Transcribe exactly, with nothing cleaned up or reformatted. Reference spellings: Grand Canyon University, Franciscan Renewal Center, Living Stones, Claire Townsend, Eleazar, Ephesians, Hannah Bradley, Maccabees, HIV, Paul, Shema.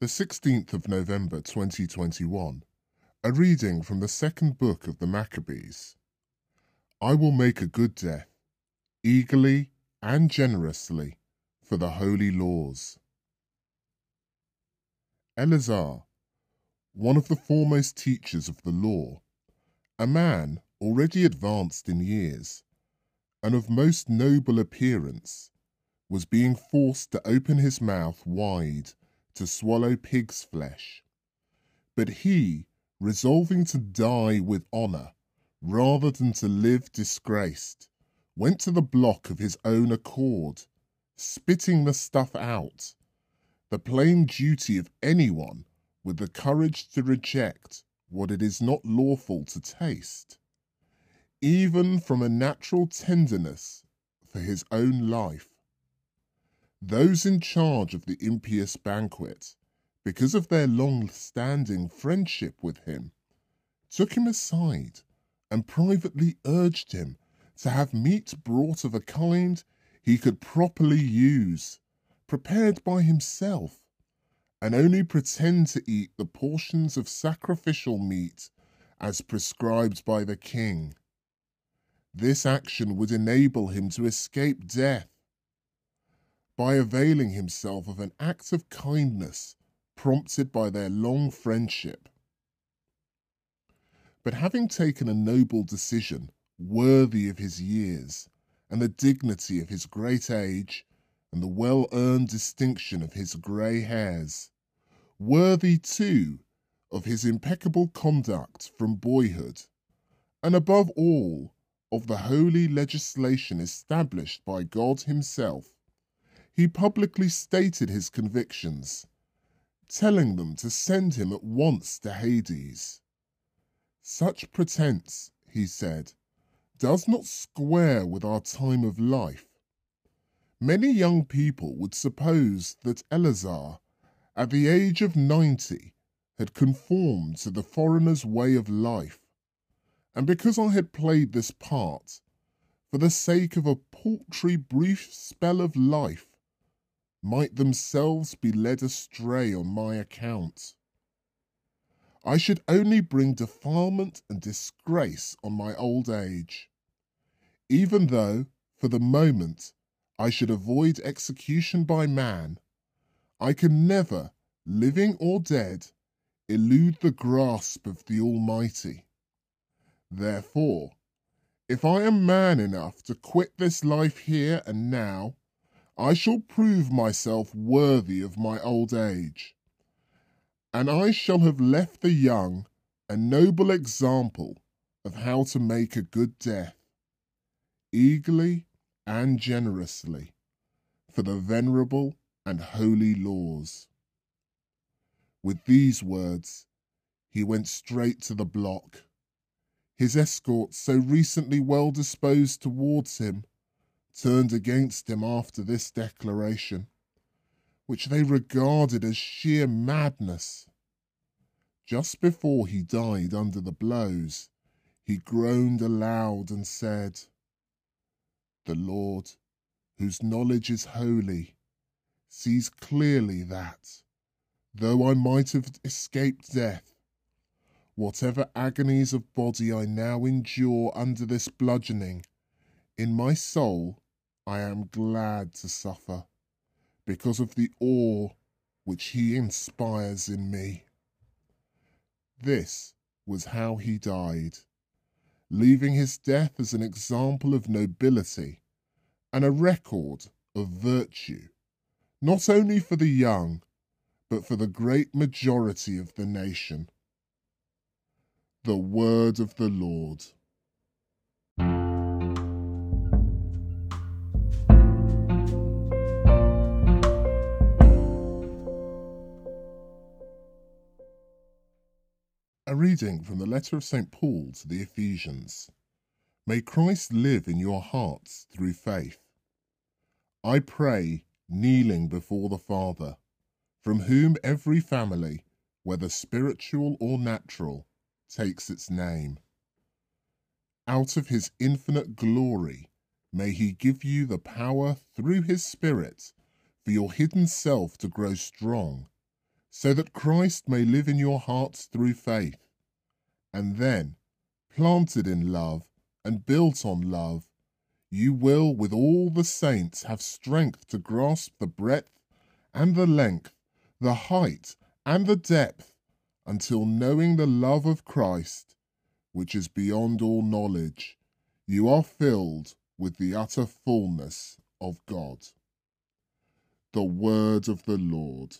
The sixteenth of November twenty twenty-one, a reading from the second book of the Maccabees. I will make a good death, eagerly and generously, for the holy laws. Eleazar, one of the foremost teachers of the law, a man already advanced in years, and of most noble appearance, was being forced to open his mouth wide to swallow pig's flesh. But he, resolving to die with honour, rather than to live disgraced, went to the block of his own accord, spitting the stuff out, the plain duty of anyone with the courage to reject what it is not lawful to taste, even from a natural tenderness for his own life. Those in charge of the impious banquet, because of their long-standing friendship with him, took him aside and privately urged him to have meat brought of a kind he could properly use, prepared by himself, and only pretend to eat the portions of sacrificial meat as prescribed by the king. This action would enable him to escape death. By availing himself of an act of kindness prompted by their long friendship. But having taken a noble decision, worthy of his years, and the dignity of his great age, and the well-earned distinction of his grey hairs, worthy, too, of his impeccable conduct from boyhood, and above all, of the holy legislation established by God himself, he publicly stated his convictions, telling them to send him at once to Hades. Such pretense, he said, does not square with our time of life. Many young people would suppose that Eleazar, at the age of ninety, had conformed to the foreigner's way of life, and because I had played this part, for the sake of a paltry brief spell of life, might themselves be led astray on my account. I should only bring defilement and disgrace on my old age, even though, for the moment, I should avoid execution by man. I can never, living or dead, elude the grasp of the Almighty. Therefore, if I am man enough to quit this life here and now, I shall prove myself worthy of my old age, and I shall have left the young a noble example of how to make a good death, eagerly and generously, for the venerable and holy laws. With these words, he went straight to the block, his escort so recently well disposed towards him, turned against him after this declaration, which they regarded as sheer madness. Just before he died under the blows, he groaned aloud and said, "The Lord, whose knowledge is holy, sees clearly that, though I might have escaped death, whatever agonies of body I now endure under this bludgeoning, in my soul I am glad to suffer, because of the awe which he inspires in me." This was how he died, leaving his death as an example of nobility and a record of virtue, not only for the young, but for the great majority of the nation. The word of the Lord. A reading from the letter of Saint Paul to the Ephesians. May Christ live in your hearts through faith. I pray, kneeling before the Father, from whom every family, whether spiritual or natural, takes its name. Out of his infinite glory, may he give you the power through his Spirit for your hidden self to grow strong, so that Christ may live in your hearts through faith, and then, planted in love and built on love, you will with all the saints have strength to grasp the breadth and the length, the height and the depth, until knowing the love of Christ, which is beyond all knowledge, you are filled with the utter fullness of God. The word of the Lord.